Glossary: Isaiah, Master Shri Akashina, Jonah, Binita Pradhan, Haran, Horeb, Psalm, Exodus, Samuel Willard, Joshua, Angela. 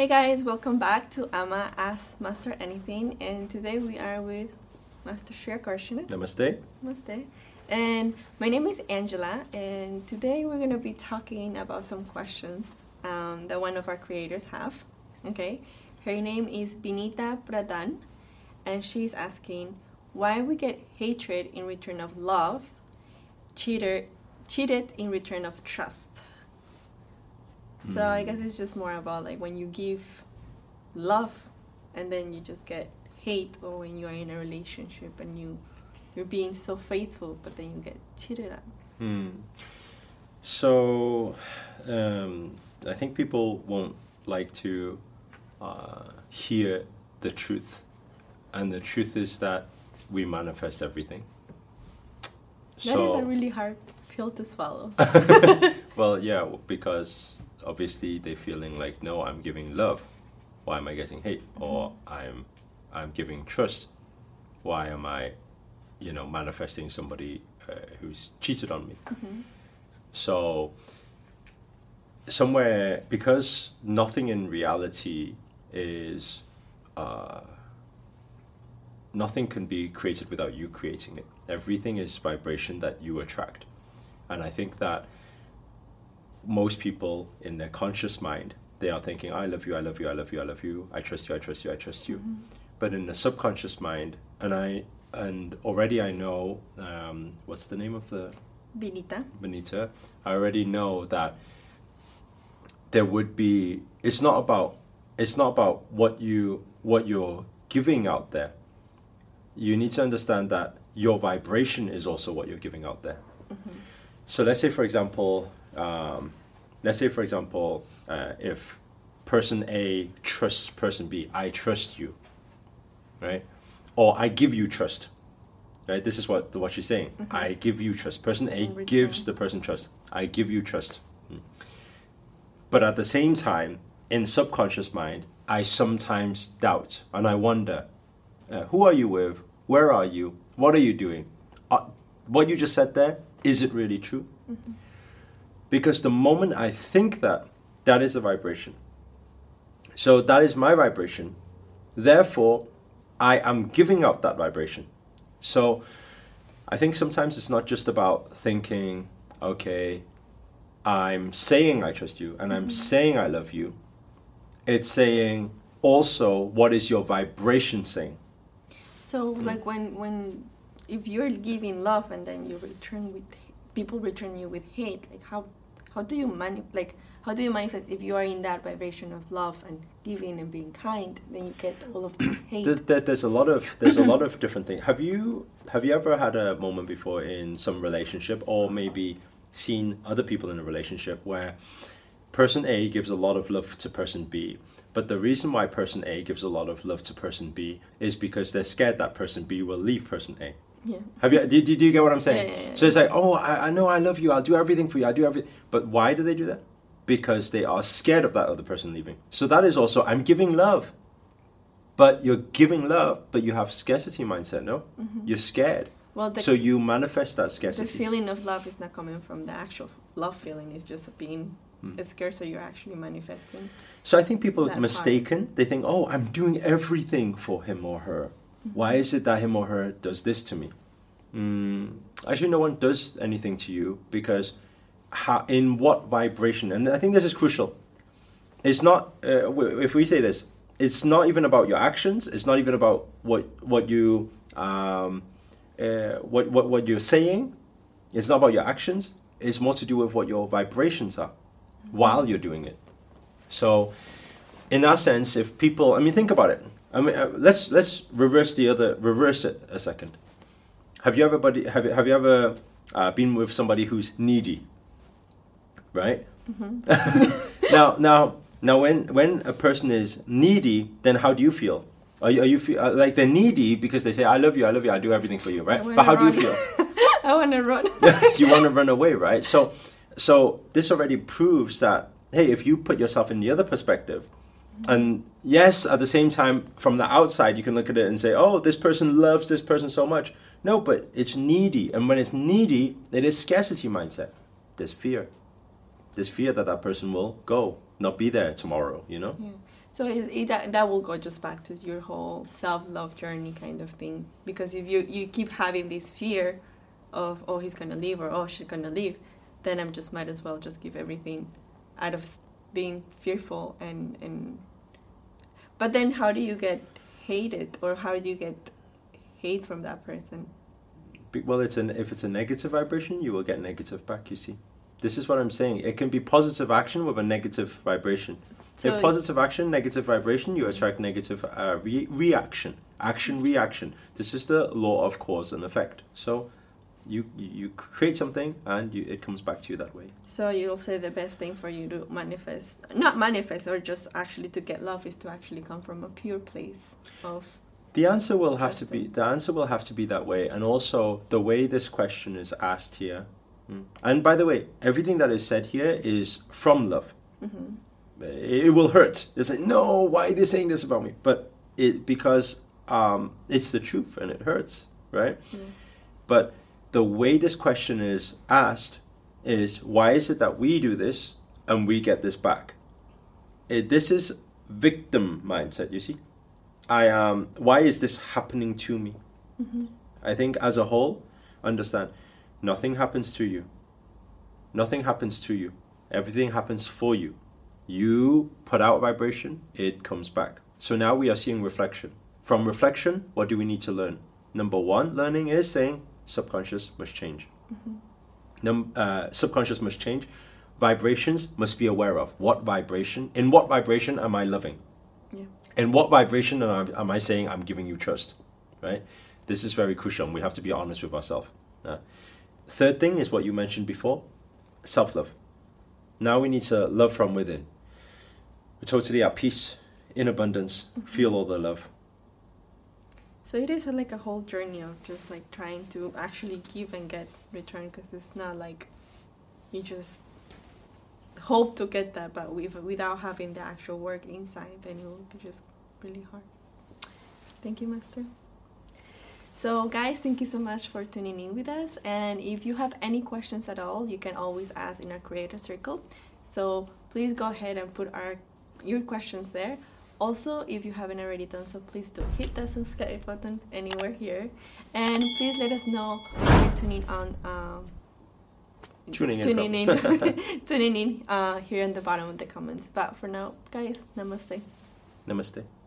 Hey guys, welcome back to Ama Ask Master Anything, and today we are with Master Shri Akashina. Namaste. Namaste. And my name is Angela, and today we're going to be talking about some questions that one of our creators have. Okay, her name is Binita Pradhan, and she's asking why we get hatred in return of love, cheated in return of trust. So I guess it's just more about like when you give love and then you just get hate, or when you're in a relationship and you're being so faithful but then you get cheated on. So I think people won't like to hear the truth, and the truth is that we manifest everything. That is a really hard pill to swallow. Well, yeah, because obviously they're feeling like, no, I'm giving love, why am I getting hate? Or I'm giving trust, why am I, you know, manifesting somebody who's cheated on me? So somewhere, because nothing in reality is, nothing can be created without you creating it. Everything is vibration that you attract. And I think that most people in their conscious mind, they are thinking, I love you, I love you, I love you, I love you, I trust you, I trust you, I trust you. But in the subconscious mind, and already I know, what's the name of the? Binita. Binita. I already know that there would be, it's not about what you're giving out there. You need to understand that your vibration is also what you're giving out there. So let's say, for example, if person A trusts person B, I trust you, right? Or I give you trust, right? This is what she's saying. I give you trust. Person A gives the person trust. I give you trust. But at the same time, in subconscious mind, I sometimes doubt and I wonder, who are you with? Where are you? What are you doing? What you just said there, is it really true? Because the moment I think that, that is a vibration. So that is my vibration. Therefore, I am giving up that vibration. So I think sometimes it's not just about thinking, okay, I'm saying I trust you and I'm saying I love you. It's saying also, what is your vibration saying? So like when if you're giving love and then you return with people return you with hate, like how do you manifest if you are in that vibration of love and giving and being kind? Then you get all of the hate. There's a lot of different things. Have you ever had a moment before in some relationship, or maybe seen other people in a relationship, where person A gives a lot of love to person B, but the reason why person A gives a lot of love to person B is because they're scared that person B will leave person A? Yeah. Do you get what I'm saying? Yeah. So it's like, oh, I know I love you, I'll do everything for you, I'll do everything. But why do they do that? Because they are scared of that other person leaving. So that is also, I'm giving love. But you're giving love, but you have scarcity mindset, no? You're scared. Well, so you manifest that scarcity. The feeling of love is not coming from the actual love feeling, it's just being scared, so you're actually manifesting. So I think people are mistaken. They think, oh, I'm doing everything for him or her. Why is it that him or her does this to me? Actually, no one does anything to you, because in what vibration? And I think this is crucial. It's not, if we say this, it's not even about your actions. It's not even about what you're saying. It's not about your actions. It's more to do with what your vibrations are while you're doing it. So, in that sense, if people, think about it. Let's reverse it a second. Have you ever been with somebody who's needy? Right? Now when a person is needy, then how do you feel? Are you like they're needy because they say I love you, I do everything for you, right? But how do you feel? I want to run. You want to run away, right? So this already proves that, hey, if you put yourself in the other perspective. And yes, at the same time, from the outside, you can look at it and say, oh, this person loves this person so much. No, but it's needy. And when it's needy, it is scarcity mindset. There's fear. There's fear that that person will go, not be there tomorrow, you know? Yeah. So that will go just back to your whole self-love journey kind of thing. Because if you keep having this fear of, oh, he's going to leave, or, oh, she's going to leave, then I'm just might as well just give everything out of being fearful. But then how do you get hated, or how do you get hate from that person? Well, if it's a negative vibration, you will get negative back, you see. This is what I'm saying. It can be positive action with a negative vibration. So if positive action, negative vibration, you attract negative reaction. Action, reaction. This is the law of cause and effect. So you create something and it comes back to you that way. So you'll say the best thing for you to manifest, not manifest, or just actually to get love, is to actually come from a pure place of... The answer will have to be that way. And also, the way this question is asked here. And by the way, everything that is said here is from love. Mm-hmm. It will hurt. It's like, no, why are they saying this about me? But because it's the truth and it hurts, right? Yeah. But the way this question is asked is, why is it that we do this and we get this back? This is victim mindset, you see? Why is this happening to me? Mm-hmm. I think as a whole, understand... Nothing happens to you. Nothing happens to you. Everything happens for you. You put out vibration, it comes back. So now we are seeing reflection. From reflection, what do we need to learn? Number one, learning is saying subconscious must change. Mm-hmm. Subconscious must change. Vibrations must be aware of. What vibration? In what vibration am I loving? Yeah. In what vibration am I saying I'm giving you trust? Right? This is very crucial. And we have to be honest with ourselves. Third thing is what you mentioned before, self-love. Now we need to love from within. We're totally at peace, in abundance, feel all the love. So it is like a whole journey of just like trying to actually give and get return, because it's not like you just hope to get that, but without having the actual work inside, then it will be just really hard. Thank you, Master. So guys, thank you so much for tuning in with us. And if you have any questions at all, you can always ask in our Creator Circle. So please go ahead and put your questions there. Also, if you haven't already done so, please do hit that subscribe button anywhere here. And please let us know if you're tuning in here in the bottom of the comments. But for now, guys, namaste. Namaste.